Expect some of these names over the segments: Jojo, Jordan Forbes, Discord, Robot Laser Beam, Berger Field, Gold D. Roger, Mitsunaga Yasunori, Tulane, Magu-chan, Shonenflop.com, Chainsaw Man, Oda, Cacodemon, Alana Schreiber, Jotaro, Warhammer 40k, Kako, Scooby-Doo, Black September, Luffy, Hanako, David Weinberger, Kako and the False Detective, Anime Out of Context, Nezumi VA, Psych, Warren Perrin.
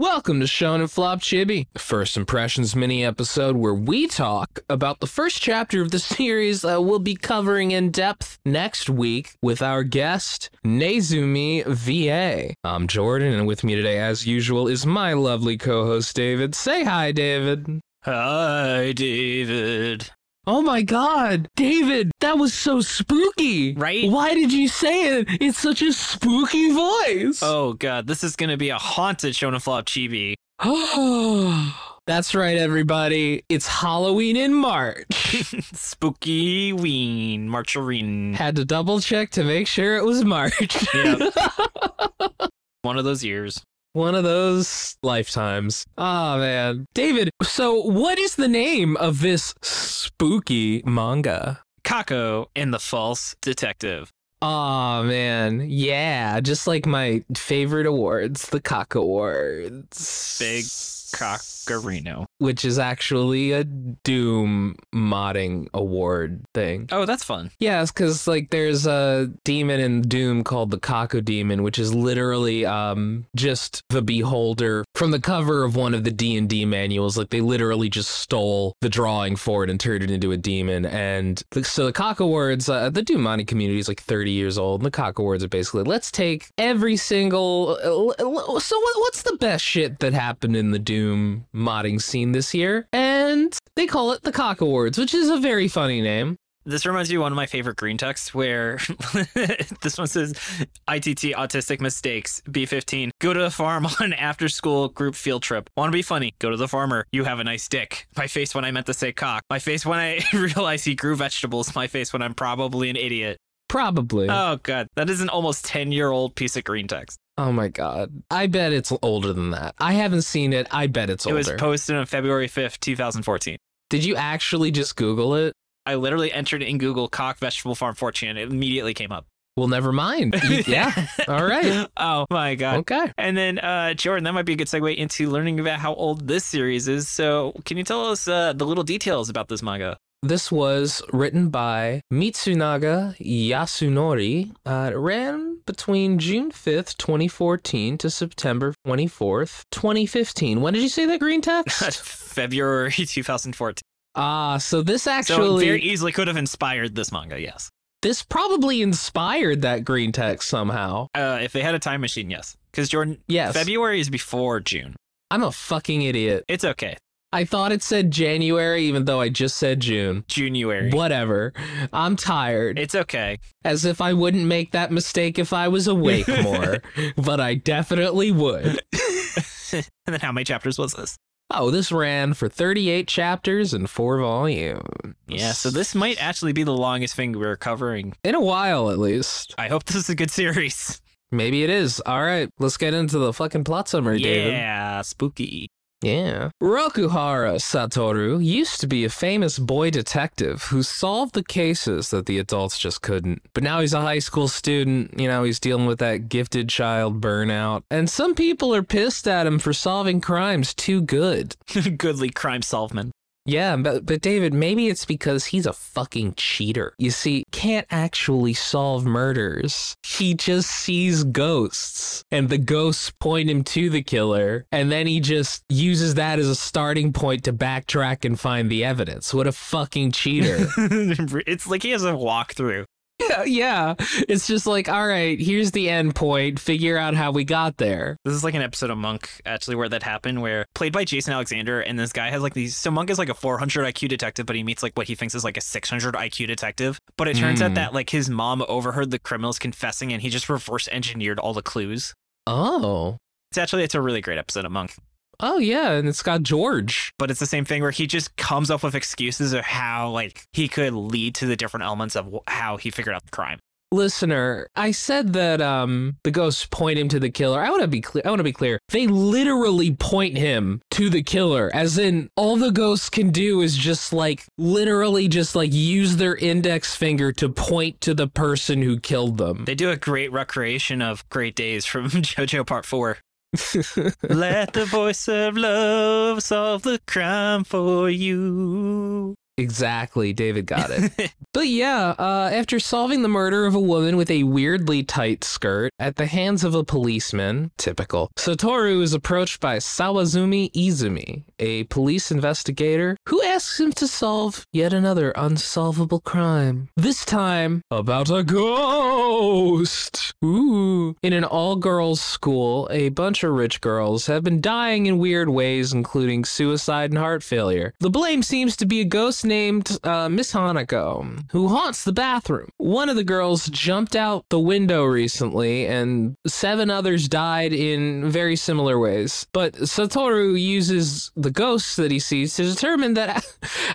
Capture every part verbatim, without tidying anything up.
Welcome to Shonen Flop Chibi, the First Impressions mini-episode where we talk about the first chapter of the series that we'll be covering in depth next week with our guest, Nezumi V A. I'm Jordan, and with me today, as usual, is my lovely co-host, David. Say hi, David. Hi, David. Oh my god, David, that was so spooky. Right? Why did you say it? It's such a spooky voice. Oh god, this is gonna be a haunted Shonen Flop Chibi. Oh, that's right, everybody. It's Halloween in March. Spooky ween, Marcharine. Had to double check to make sure it was March. Yep. One of those years. One of those lifetimes. Ah, oh, man. David, so what is the name of this spooky manga? Kako and the False Detective. Ah, oh, man. Yeah, just like my favorite awards, the Caco Awards. Big Cockerino. Which is actually a Doom modding award thing. Oh, that's fun. Yeah, it's because like there's a demon in Doom called the Cacodemon, which is literally um just the Beholder from the cover of one of the D and D manuals. Like they literally just stole the drawing for it and turned it into a demon. And the, so the Caco Awards, uh, the Doom modding community is like thirty years old, and the Caco Awards are basically let's take every single. Uh, so what, what's the best shit that happened in the Doom modding scene this year, and they call it the Kako Awards, which is a very funny name. This reminds me of one of my favorite green texts where this one says, I T T autistic mistakes, B fifteen, go to the farm on after school group field trip. Want to be funny? Go to the farmer. You have a nice dick. My face when I meant to say cock. My face when I realize he grew vegetables. My face when I'm probably an idiot. Probably. Oh, God. That is an almost ten-year-old piece of green text. Oh, my God. I bet it's older than that. I haven't seen it. I bet it's older. It was posted on February fifth, twenty fourteen. Did you actually just Google it? I literally entered in Google cock vegetable farm four chan. It immediately came up. Well, never mind. Yeah. All right. Oh, my God. Okay. And then, uh, Jordan, that might be a good segue into learning about how old this series is. So can you tell us uh, the little details about this manga? This was written by Mitsunaga Yasunori. Uh, it ran between June fifth, twenty fourteen to September twenty-fourth, twenty fifteen. When did you say that green text? February twenty fourteen. Ah, so this actually... So very easily could have inspired this manga, yes. This probably inspired that green text somehow. Uh, if they had a time machine, yes. Because, Jordan, yes. February is before June. I'm a fucking idiot. It's okay. I thought it said January, even though I just said June. January. Whatever. I'm tired. It's okay. As if I wouldn't make that mistake if I was awake more. But I definitely would. And then how many chapters was this? Oh, this ran for thirty-eight chapters and four volumes. Yeah, so this might actually be the longest thing we're covering. In a while, at least. I hope this is a good series. Maybe it is. All right, let's get into the fucking plot summary, yeah, David. Yeah, spooky. Yeah. Rokuhara Satoru used to be a famous boy detective who solved the cases that the adults just couldn't. But now he's a high school student, you know, he's dealing with that gifted child burnout. And some people are pissed at him for solving crimes too good. Goodly crime solveman. Yeah, but, but David, maybe it's because he's a fucking cheater. You see, can't actually solve murders. He just sees ghosts, and the ghosts point him to the killer, and then he just uses that as a starting point to backtrack and find the evidence. What a fucking cheater. It's like he has a walkthrough. Yeah, yeah, it's just like, all right, here's the end point. Figure out how we got there. This is like an episode of Monk, actually, where that happened, where played by Jason Alexander. And this guy has like these. So Monk is like a four hundred I Q detective, but he meets like what he thinks is like a six hundred I Q detective. But it turns mm. out that like his mom overheard the criminals confessing and he just reverse engineered all the clues. Oh, it's actually it's a really great episode of Monk. Oh, yeah. And it's got George. But it's the same thing where he just comes up with excuses of how like he could lead to the different elements of how he figured out the crime. Listener, I said that um, the ghosts point him to the killer. I want to be clear. I want to be clear. They literally point him to the killer, as in all the ghosts can do is just like literally just like use their index finger to point to the person who killed them. They do a great recreation of Great Days from JoJo Part four. Let the voice of love solve the crime for you. Exactly. David got it. But yeah, uh, after solving the murder of a woman with a weirdly tight skirt at the hands of a policeman, typical, Satoru is approached by Sawazumi Izumi, a police investigator who asks him to solve yet another unsolvable crime. This time, about a ghost. Ooh. In an all-girls school, a bunch of rich girls have been dying in weird ways, including suicide and heart failure. The blame seems to be a ghost named uh, Miss Hanako, who haunts the bathroom. One of the girls jumped out the window recently, and seven others died in very similar ways. But Satoru uses the ghosts that he sees to determine that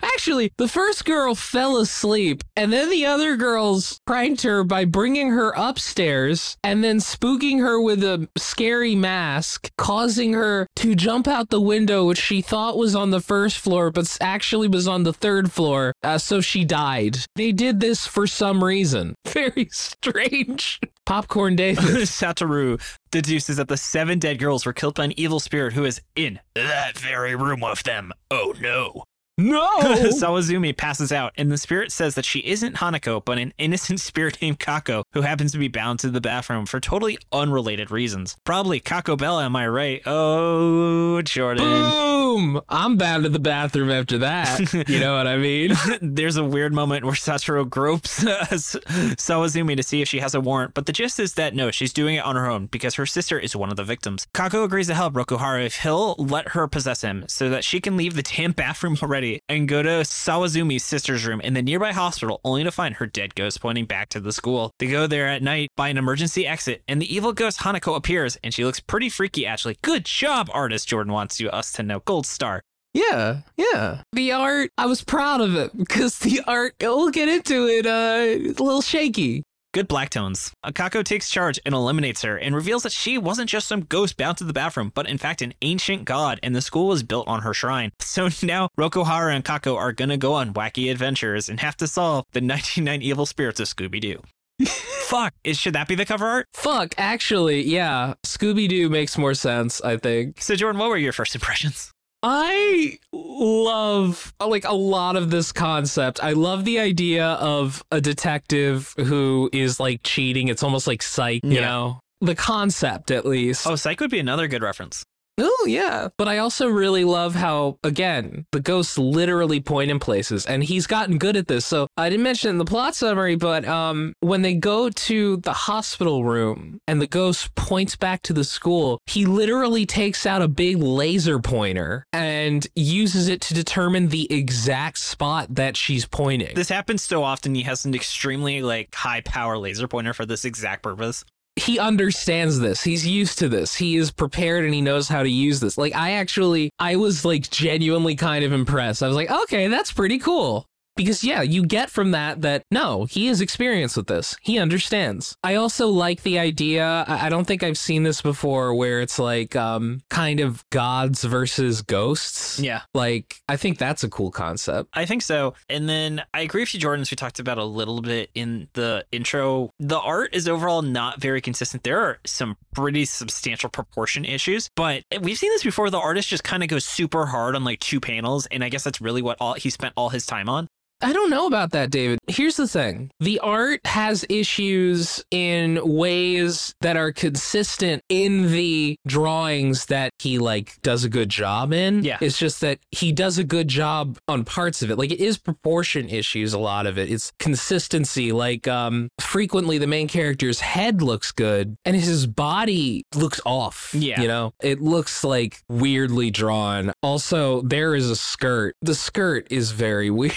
actually the first girl fell asleep, and then the other girls pranked her by bringing her upstairs and then spooking her with a scary mask, causing her to jump out the window, which she thought was on the first floor, but actually was on the third floor, uh, so she died. They did this for some reason. Very strange. Popcorn David. Satoru deduces that the seven dead girls were killed by an evil spirit who is in that very room with them. Oh, no. No! Sawazumi passes out, and the spirit says that she isn't Hanako, but an innocent spirit named Kako, who happens to be bound to the bathroom for totally unrelated reasons. Probably Kako Bella, am I right? Oh, Jordan. Boom! I'm bound to the bathroom after that. You know what I mean? There's a weird moment where Satoru gropes Sawazumi to see if she has a warrant, but the gist is that no, she's doing it on her own, because her sister is one of the victims. Kako agrees to help Rokuhara if he'll let her possess him, so that she can leave the damn bathroom already and go to Sawazumi's sister's room in the nearby hospital, only to find her dead ghost pointing back to the school. They go there at night by an emergency exit, and the evil ghost Hanako appears, and she looks pretty freaky, actually. Good job, artist Jordan wants you us to know. Gold star. Yeah, yeah. The art, I was proud of it, because the art, we'll get into it, uh, it's a little shaky. Good black tones. Kako takes charge and eliminates her and reveals that she wasn't just some ghost bound to the bathroom, but in fact an ancient god, and the school was built on her shrine. So now Rokuhara and Kako are gonna go on wacky adventures and have to solve the ninety-nine evil spirits of Scooby-Doo. Fuck, is, should that be the cover art? Fuck, actually, yeah. Scooby-Doo makes more sense, I think. So Jordan, what were your first impressions? I love, like, a lot of this concept. I love the idea of a detective who is, like, cheating. It's almost like Psych, you yeah. know? The concept, at least. Oh, Psych would be another good reference. Oh, yeah. But I also really love how, again, the ghosts literally point in places, and he's gotten good at this. So I didn't mention it in the plot summary, but um, when they go to the hospital room and the ghost points back to the school, he literally takes out a big laser pointer and uses it to determine the exact spot that she's pointing. This happens so often. He has an extremely, like, high power laser pointer for this exact purpose. He understands this. He's used to this. He is prepared and he knows how to use this. Like, I actually, I was like genuinely kind of impressed. I was like, okay, that's pretty cool. Because, yeah, you get from that that, no, he is experienced with this. He understands. I also like the idea. I don't think I've seen this before where it's like um, kind of gods versus ghosts. Yeah. Like, I think that's a cool concept. I think so. And then I agree with you, Jordan, as we talked about a little bit in the intro. The art is overall not very consistent. There are some pretty substantial proportion issues. But we've seen this before. The artist just kind of goes super hard on like two panels. And I guess that's really what all he spent all his time on. I don't know about that, David. Here's the thing. The art has issues in ways that are consistent in the drawings that he, like, does a good job in. Yeah. It's just that he does a good job on parts of it. Like, it is proportion issues, a lot of it. It's consistency. Like, um, frequently the main character's head looks good, and his body looks off. Yeah. You know? It looks, like, weirdly drawn. Also, there is a skirt. The skirt is very weird.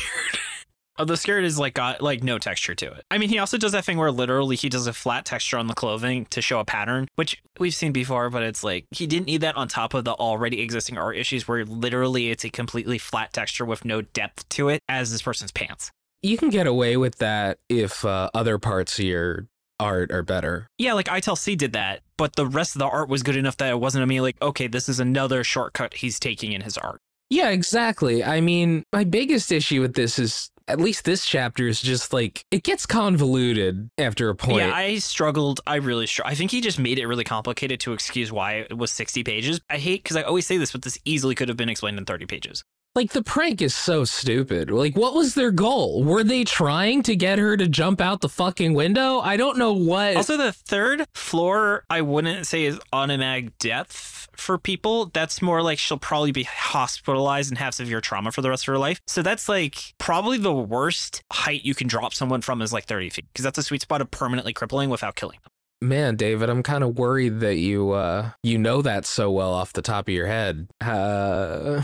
The skirt is like got like no texture to it. I mean, he also does that thing where literally he does a flat texture on the clothing to show a pattern, which we've seen before, but it's like he didn't need that on top of the already existing art issues where literally it's a completely flat texture with no depth to it as this person's pants. You can get away with that if uh, other parts of your art are better. Yeah, like I Tell C did that, but the rest of the art was good enough that it wasn't immediately like, okay, this is another shortcut he's taking in his art. Yeah, exactly. I mean, my biggest issue with this is, at least this chapter is just like, it gets convoluted after a point. Yeah, I struggled. I really struggled. I think he just made it really complicated to excuse why it was sixty pages. I hate, because I always say this, but this easily could have been explained in thirty pages. Like, the prank is so stupid. Like, what was their goal? Were they trying to get her to jump out the fucking window? I don't know what. Also, the third floor, I wouldn't say is automatic death for people. That's more like she'll probably be hospitalized and have severe trauma for the rest of her life. So that's like probably the worst height you can drop someone from is like thirty feet, because that's a sweet spot of permanently crippling without killing them. Man, David, I'm kind of worried that you uh, you know that so well off the top of your head. Uh,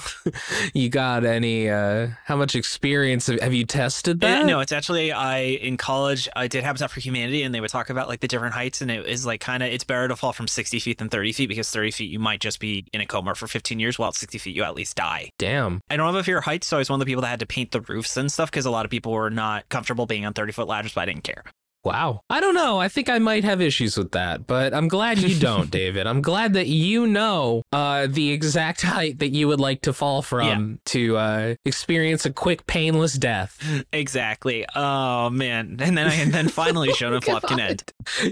you got any, uh, how much experience, have, have you tested that? It, no, it's actually, I in college, I did Habitat for Humanity, and they would talk about like the different heights, and it is like kind of, it's better to fall from sixty feet than thirty feet, because thirty feet, you might just be in a coma for fifteen years, while at sixty feet, you at least die. Damn. I don't have a fear of heights, so I was one of the people that had to paint the roofs and stuff, because a lot of people were not comfortable being on thirty-foot ladders, but I didn't care. Wow. I don't know. I think I might have issues with that, but I'm glad you don't, David. I'm glad that you know uh, the exact height that you would like to fall from yeah. to uh, experience a quick, painless death. Exactly. Oh, man. And then I, and then finally, Shonen Flop can end.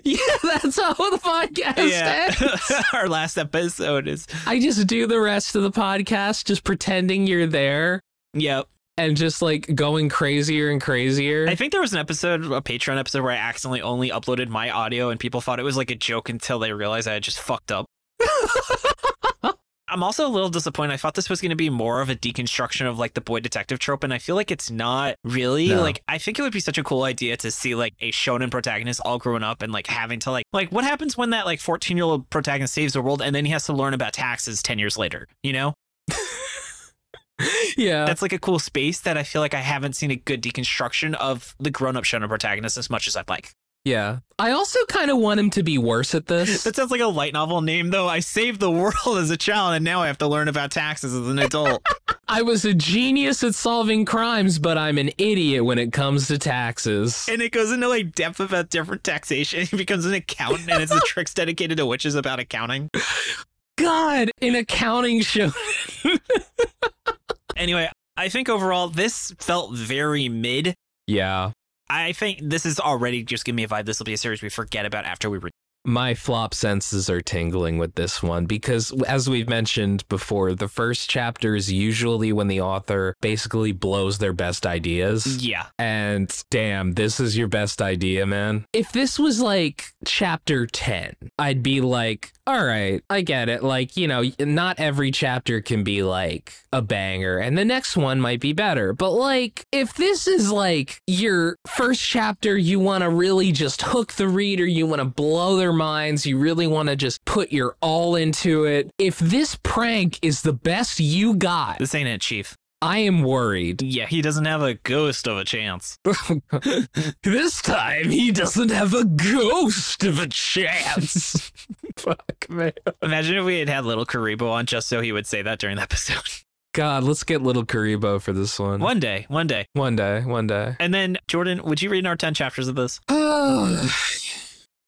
Yeah, that's how the podcast yeah. ends. Our last episode is... I just do the rest of the podcast just pretending you're there. Yep. And just like going crazier and crazier. I think there was an episode, a Patreon episode, where I accidentally only uploaded my audio and people thought it was like a joke until they realized I had just fucked up. I'm also a little disappointed. I thought this was going to be more of a deconstruction of like the boy detective trope, and I feel like it's not really. No. Like, I think it would be such a cool idea to see like a shonen protagonist all growing up and like having to like like what happens when that like fourteen year old protagonist saves the world and then he has to learn about taxes ten years later, you know? Yeah, that's like a cool space that I feel like I haven't seen a good deconstruction of the grown-up shonen protagonist as much as I'd like. Yeah, I also kind of want him to be worse at this. That sounds like a light novel name, though. I saved the world as a child, and now I have to learn about taxes as an adult. I was a genius at solving crimes, but I'm an idiot when it comes to taxes. And it goes into like depth about different taxation. He becomes an accountant, and it's the tricks dedicated to witches about accounting. God, an accounting show. Anyway, I think overall this felt very mid. Yeah. I think this is already just giving me a vibe. This will be a series we forget about after we were. My flop senses are tingling with this one because, as we've mentioned before, the first chapter is usually when the author basically blows their best ideas. Yeah. And damn, this is your best idea, man. If this was like chapter ten, I'd be like, all right, I get it. Like, you know, not every chapter can be like a banger and the next one might be better. But like, if this is like your first chapter, you want to really just hook the reader, you want to blow their minds, you really want to just put your all into it. If this prank is the best you got, this ain't it, Chief. I am worried. Yeah, he doesn't have a ghost of a chance. This time, he doesn't have a ghost of a chance. Fuck, man. Imagine if we had had Little Karibo on just so he would say that during the episode. God, let's get Little Karibo for this one. One day, one day. One day, one day. And then, Jordan, would you read our ten chapters of this? Oh,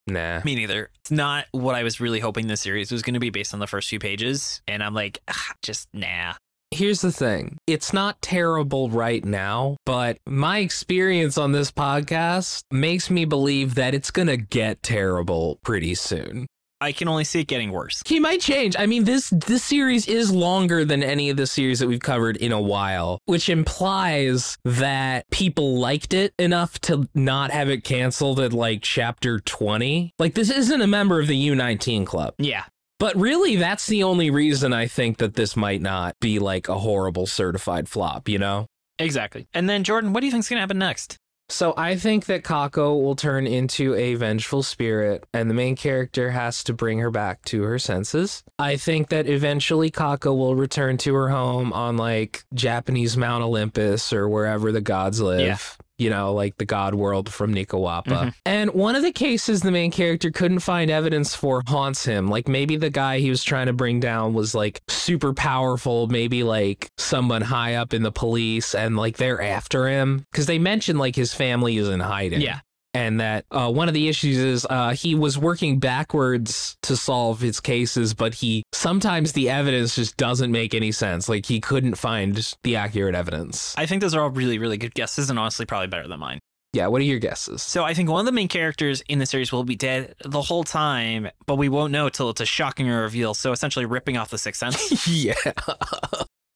nah. Me neither. It's not what I was really hoping this series was going to be based on the first few pages. And I'm like, ugh, just nah. Here's the thing. It's not terrible right now, but my experience on this podcast makes me believe that it's going to get terrible pretty soon. I can only see it getting worse. He might change. I mean, this this series is longer than any of the series that we've covered in a while, which implies that people liked it enough to not have it canceled at like chapter twenty. Like, this isn't a member of the U nineteen club. Yeah. But really, that's the only reason I think that this might not be like a horrible certified flop, you know? Exactly. And then, Jordan, what do you think's going to happen next? So I think that Kako will turn into a vengeful spirit and the main character has to bring her back to her senses. I think that eventually Kako will return to her home on like Japanese Mount Olympus or wherever the gods live. Yeah. You know, like the god world from Niko Wappa. Mm-hmm. And one of the cases the main character couldn't find evidence for haunts him. Like, maybe the guy he was trying to bring down was, like, super powerful. Maybe, like, someone high up in the police and, like, they're after him. Because they mentioned, like, his family is in hiding. Yeah. And that uh, one of the issues is uh, he was working backwards to solve his cases, but he sometimes the evidence just doesn't make any sense. Like, he couldn't find the accurate evidence. I think those are all really, really good guesses and honestly probably better than mine. Yeah, what are your guesses? So I think one of the main characters in the series will be dead the whole time, but we won't know till it's a shocking reveal. So essentially ripping off the Sixth Sense. Yeah.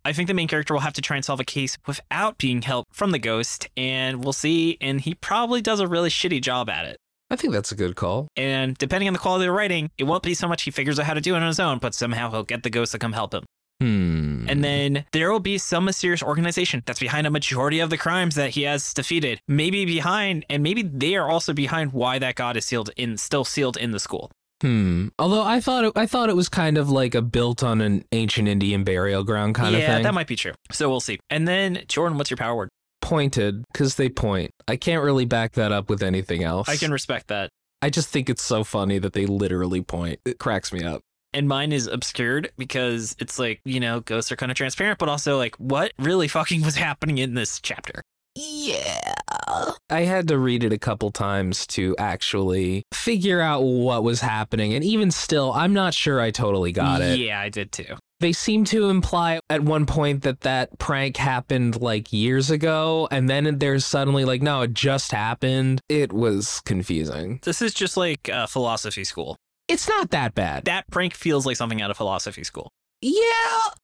I think the main character will have to try and solve a case without being help from the ghost, and we'll see, and he probably does a really shitty job at it. I think that's a good call. And depending on the quality of the writing, it won't be so much he figures out how to do it on his own, but somehow he'll get the ghost to come help him. Hmm. And then there will be some mysterious organization that's behind a majority of the crimes that he has defeated. Maybe behind, and maybe they are also behind why that god is sealed in, still sealed in the school. Hmm. Although I thought it, I thought it was kind of like a built on an ancient Indian burial ground kind yeah, of thing. Yeah, that might be true. So we'll see. And then, Jordan, what's your power word? Pointed, because they point. I can't really back that up with anything else. I can respect that. I just think it's so funny that they literally point. It cracks me up. And mine is obscured because it's like, you know, ghosts are kind of transparent, but also like, what really fucking was happening in this chapter? Yeah. I had to read it a couple times to actually figure out what was happening. And even still, I'm not sure I totally got it. Yeah, I did too. They seem to imply at one point that that prank happened like years ago. And then there's suddenly like, no, it just happened. It was confusing. This is just like a philosophy school. It's not that bad. That prank feels like something out of philosophy school. Yeah,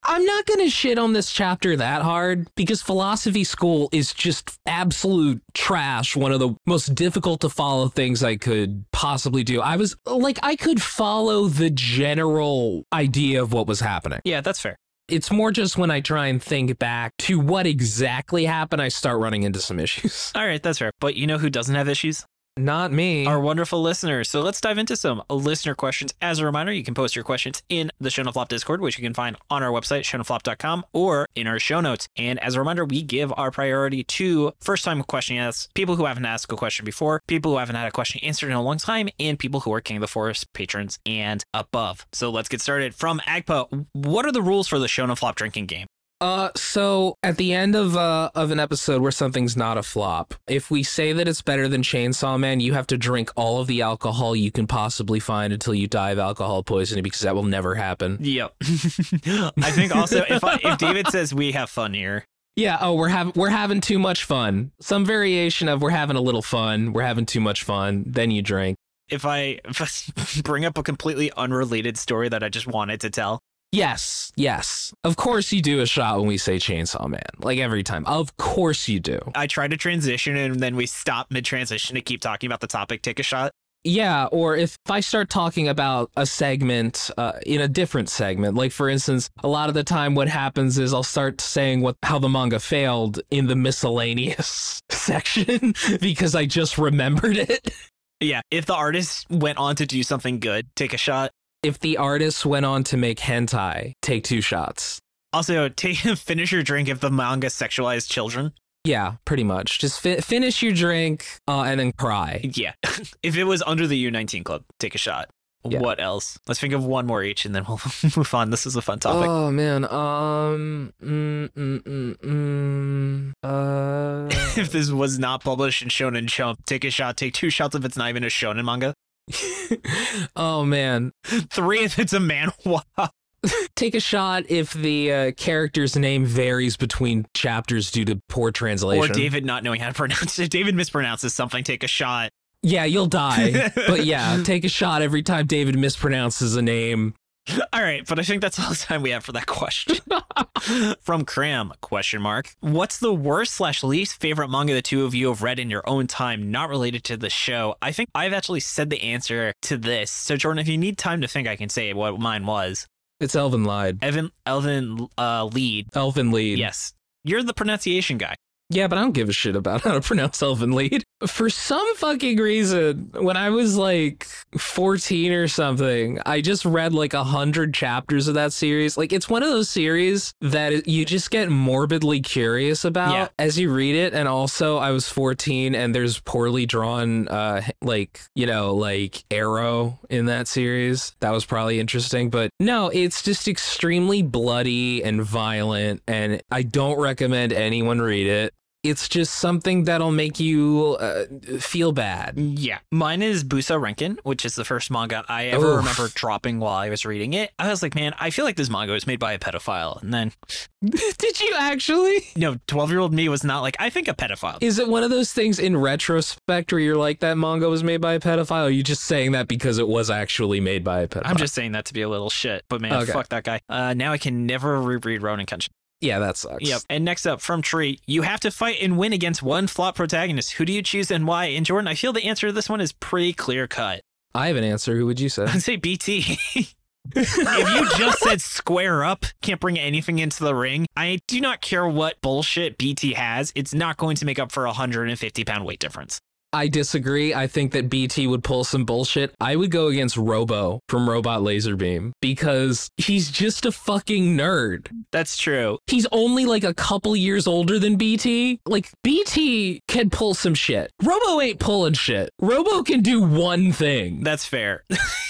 I'm not going to shit on this chapter that hard because philosophy school is just absolute trash. One of the most difficult to follow things I could possibly do. I was like, I could follow the general idea of what was happening. Yeah, that's fair. It's more just when I try and think back to what exactly happened, I start running into some issues. All right, that's fair. But you know who doesn't have issues? Not me. Our wonderful listeners. So let's dive into some listener questions. As a reminder, you can post your questions in the Shonenflop Discord, which you can find on our website, Shonenflop dot com, or in our show notes. And as a reminder, we give our priority to first-time question asks, people who haven't asked a question before, people who haven't had a question answered in a long time, and people who are King of the Forest patrons and above. So let's get started. From Agpa, what are the rules for the Shonenflop drinking game? Uh, so at the end of uh of an episode where something's not a flop, if we say that it's better than Chainsaw Man, you have to drink all of the alcohol you can possibly find until you die of alcohol poisoning, because that will never happen. Yep. I think also if I, if David says we have fun here. Yeah. Oh, we're having we're having too much fun. Some variation of we're having a little fun. We're having too much fun. Then you drink. If I, if I bring up a completely unrelated story that I just wanted to tell. Yes, yes. Of course you do a shot when we say Chainsaw Man. Like every time. Of course you do. I try to transition and then we stop mid-transition to keep talking about the topic. Take a shot. Yeah, or if I start talking about a segment uh, in a different segment, like for instance, a lot of the time what happens is I'll start saying what how the manga failed in the miscellaneous section because I just remembered it. Yeah, if the artist went on to do something good, take a shot. If the artist went on to make hentai, take two shots. Also, take finish your drink if the manga sexualized children. Yeah, pretty much. Just fi- finish your drink uh, and then cry. Yeah. If it was under the U nineteen club, take a shot. Yeah. What else? Let's think of one more each and then we'll move on. This is a fun topic. Oh, man. Um, mm, mm, mm, mm, uh... If this was not published in Shonen Jump, take a shot. Take two shots if it's not even a shonen manga. Oh man, three if it's a manhwa. Take a shot if the uh, character's name varies between chapters due to poor translation or David not knowing how to pronounce it. David mispronounces something, take a shot. Yeah, you'll die. But yeah, take a shot every time David mispronounces a name. All right, but I think that's all the time we have for that question. From Cram, question mark. What's the worst slash least favorite manga the two of you have read in your own time, not related to the show? I think I've actually said the answer to this. So, Jordan, if you need time to think, I can say what mine was. It's Elfen Lied. Evan, Elfen uh, Lied. Elfen Lied. Yes. You're the pronunciation guy. Yeah, but I don't give a shit about how to pronounce Elfen Lied. For some fucking reason, when I was like fourteen or something, I just read like a hundred chapters of that series. Like, it's one of those series that you just get morbidly curious about yeah. as you read it. And also, I was fourteen, and there's poorly drawn, uh, like, you know, like arrow in that series. That was probably interesting. But no, it's just extremely bloody and violent, and I don't recommend anyone read it. It's just something that'll make you uh, feel bad. Yeah. Mine is Buso Renkin, which is the first manga I ever Oof. remember dropping while I was reading it. I was like, man, I feel like this manga was made by a pedophile. And then... Did you actually? No, twelve-year-old me was not like, I think a pedophile. Is it one of those things in retrospect where you're like, that manga was made by a pedophile? Or are you just saying that because it was actually made by a pedophile? I'm just saying that to be a little shit. But man, okay. Fuck that guy. Uh, now I can never reread Rurouni Kenshin. Yeah, that sucks. Yep. And next up from Tree, you have to fight and win against one flop protagonist. Who do you choose and why? And Jordan, I feel the answer to this one is pretty clear cut. I have an answer. Who would you say? I'd say B T. If you just said square up, can't bring anything into the ring, I do not care what bullshit B T has. It's not going to make up for a one hundred fifty pound weight difference. I disagree. I think that B T would pull some bullshit. I would go against Robo from Robot Laser Beam because he's just a fucking nerd. That's true. He's only like a couple years older than B T. Like, B T can pull some shit. Robo ain't pulling shit. Robo can do one thing. That's fair.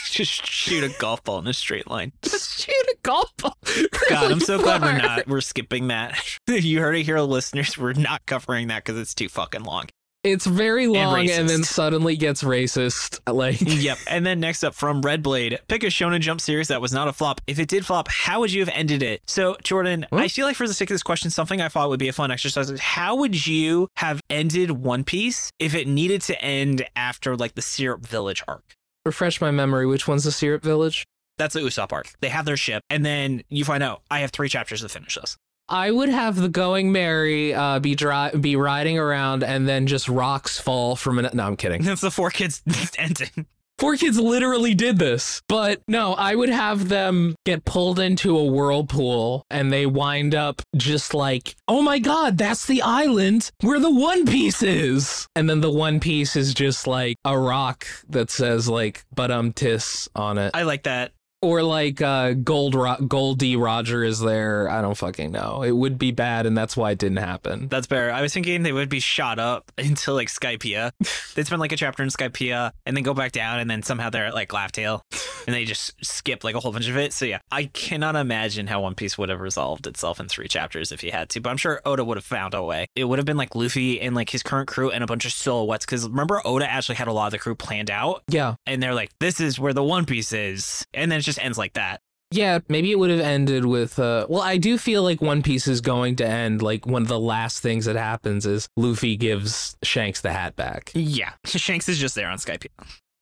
Just shoot a golf ball in a straight line. Just shoot a golf ball. Really God, I'm so far. glad we're not. We're skipping that. You heard it here, listeners. We're not covering that because it's too fucking long. It's very long and, and then suddenly gets racist. Like, yep. And then next up from Red Blade, pick a Shonen Jump series that was not a flop. If it did flop, how would you have ended it? So, Jordan, what? I feel like for the sake of this question, something I thought would be a fun exercise is how would you have ended One Piece if it needed to end after like the Syrup Village arc? Refresh my memory. Which one's the Syrup Village? That's the Usopp arc. They have their ship. And then you find out I have three chapters to finish this. I would have the Going Merry uh, be dry, be riding around and then just rocks fall from an... No, I'm kidding. That's the Four Kids ending. Four Kids literally did this. But no, I would have them get pulled into a whirlpool and they wind up just like, oh my God, that's the island where the One Piece is. And then the One Piece is just like a rock that says like, but um, tis on it. I like that. Or like uh, Gold Ro- Gold D. Roger is there. I don't fucking know. It would be bad, and that's why it didn't happen. That's fair. I was thinking they would be shot up into like Skypiea. They'd spend like a chapter in Skypiea, and then go back down, and then somehow they're at like Laugh Tale, and they just skip like a whole bunch of it. So yeah, I cannot imagine how One Piece would have resolved itself in three chapters if he had to. But I'm sure Oda would have found a way. It would have been like Luffy and like his current crew and a bunch of silhouettes. Because remember, Oda actually had a lot of the crew planned out. Yeah, and they're like, this is where the One Piece is, and then it's just ends like that. Yeah, maybe it would have ended with uh well, I do feel like One Piece is going to end like one of the last things that happens is Luffy gives Shanks the hat back. Yeah, Shanks is just there on Skype.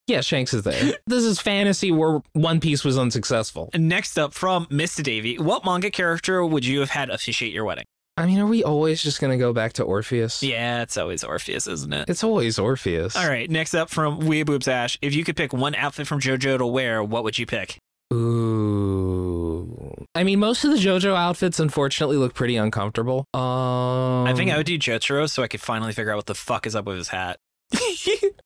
Yeah, Shanks is there. This is fantasy where One Piece was unsuccessful. And next up from Mister Davey, what manga character would you have had officiate your wedding? I mean, are we always just going to go back to Orpheus? Yeah, it's always Orpheus, isn't it? It's always Orpheus. All right, next up from Weeboob's Ash, if you could pick one outfit from JoJo to wear, what would you pick? Ooh. I mean, most of the JoJo outfits, unfortunately, look pretty uncomfortable. Um, I think I would do Jotaro so I could finally figure out what the fuck is up with his hat.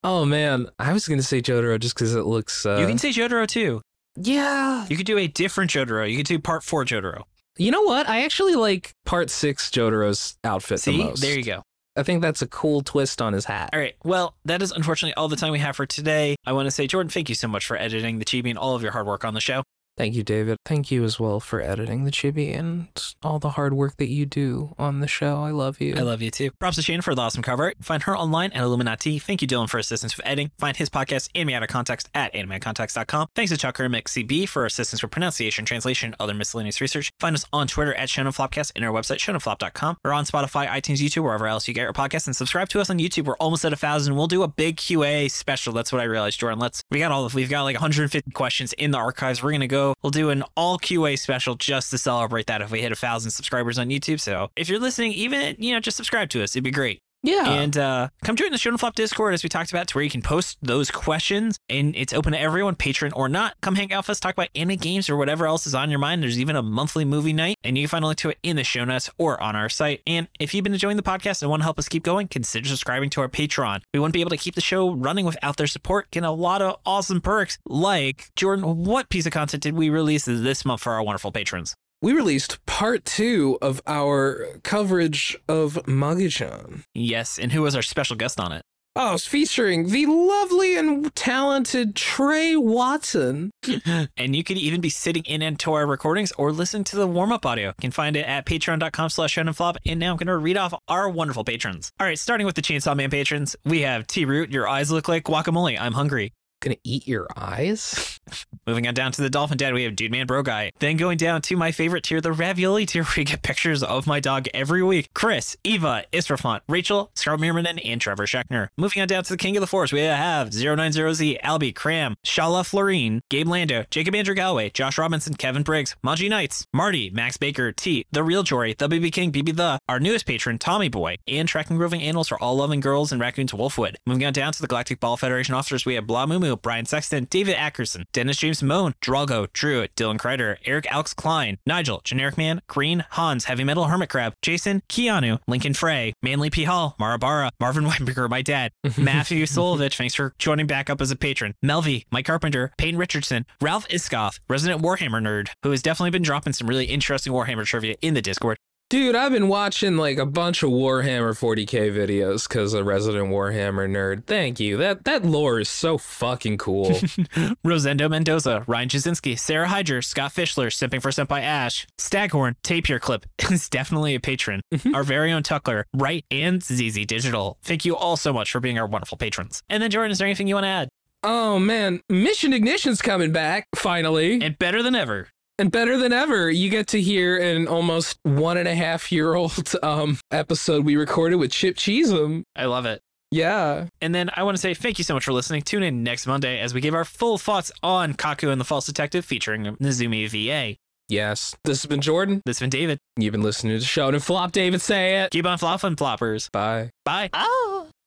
Oh, man. I was going to say Jotaro just because it looks... Uh... You can say Jotaro, too. Yeah. You could do a different Jotaro. You could do part four Jotaro. You know what? I actually like part six Jotaro's outfit See? the most. There you go. I think that's a cool twist on his hat. All right. Well, that is unfortunately all the time we have for today. I want to say, Jordan, thank you so much for editing the Chibi and all of your hard work on the show. Thank you, David. Thank you as well for editing the Chibi and all the hard work that you do on the show. I love you. I love you, too. Props to Shane for the awesome cover. Find her online at Illuminati. Thank you, Dylan, for assistance with editing. Find his podcast, Anime Out of Context, at anime out of context dot com. Thanks to Chuck and C B for assistance with pronunciation, translation, other miscellaneous research. Find us on Twitter at Shonen Flopcast and our website, Shonen Flop dot com. We're on Spotify, iTunes, YouTube, wherever else you get your podcasts. And subscribe to us on YouTube. We're almost at a thousand. We'll do a big Q and A special. That's what I realized, Jordan. Let's, we got all of, we've got like one hundred fifty questions in the archives. We're going to go. We'll do an all Q A special just to celebrate that if we hit a thousand subscribers on YouTube. So if you're listening, even, you know, just subscribe to us. It'd be great. Yeah. And uh, come join the Shonen Flop Discord, as we talked about, to where you can post those questions. And it's open to everyone, patron or not. Come hang out with us, talk about anime, games, or whatever else is on your mind. There's even a monthly movie night. And you can find a link to it in the show notes or on our site. And if you've been enjoying the podcast and want to help us keep going, consider subscribing to our Patreon. We wouldn't be able to keep the show running without their support. Getting a lot of awesome perks. Like, Jordan, what piece of content did we release this month for our wonderful patrons? We released part two of our coverage of Magu-chan. Yes, and who was our special guest on it? Oh, it's featuring the lovely and talented Trey Watson. And you could even be sitting in and to our recordings or listen to the warm-up audio. You can find it at patreon.com slash Shonenflop. And now I'm going to read off our wonderful patrons. All right, starting with the Chainsaw Man patrons, we have T-Root, your eyes look like guacamole, I'm hungry. gonna eat your eyes. Moving on down to the Dolphin Dad, we have Dude Man Bro Guy. Then going down to my favorite tier, the Ravioli tier, where you get pictures of my dog every week. Chris, Eva, Israfont, Rachel, Scarlett Miermanen, and Trevor Schechner. Moving on down to the King of the Forest, we have zero nine zero Z, Albie, Cram, Shala Florine, Gabe Lando, Jacob Andrew Galloway, Josh Robinson, Kevin Briggs, Manji Knights, Marty, Max Baker, T, The Real Jory, The B B King, B B The, our newest patron, Tommy Boy, and Tracking Groving Animals for All Loving Girls and Raccoons Wolfwood. Moving on down to the Galactic Ball Federation officers, we have Blamumu, Brian Sexton, David Ackerson, Dennis James Moan, Drago, Drew, Dylan Kreider, Eric Alex Klein, Nigel, Generic Man, Green, Hans, Heavy Metal Hermit Crab, Jason, Keanu, Lincoln Frey, Manly P. Hall, Marabara, Marvin Weinberger, my dad, Matthew Solovich, thanks for joining back up as a patron, Melvie, Mike Carpenter, Payne Richardson, Ralph Iskoff, resident Warhammer nerd, who has definitely been dropping some really interesting Warhammer trivia in the Discord. Dude, I've been watching like a bunch of Warhammer forty K videos because a resident Warhammer nerd. Thank you. That that lore is so fucking cool. Rosendo Mendoza, Ryan Jasinski, Sarah Hyder, Scott Fischler, Simping for Senpai Ash, Staghorn, Tapir Clip is definitely a patron. Mm-hmm. Our very own Tuckler, Wright, and Z Z Digital. Thank you all so much for being our wonderful patrons. And then, Jordan, is there anything you want to add? Oh, man. Mission Ignition's coming back, finally. And better than ever. And better than ever, you get to hear an almost one and a half year old um, episode we recorded with Chip Cheesum. I love it. Yeah. And then I want to say thank you so much for listening. Tune in next Monday as we give our full thoughts on Kako and the False Detective featuring Nezumi V A. Yes. This has been Jordan. This has been David. You've been listening to the show. And Flop David, say it. Keep on flopping, floppers. Bye. Bye. Oh.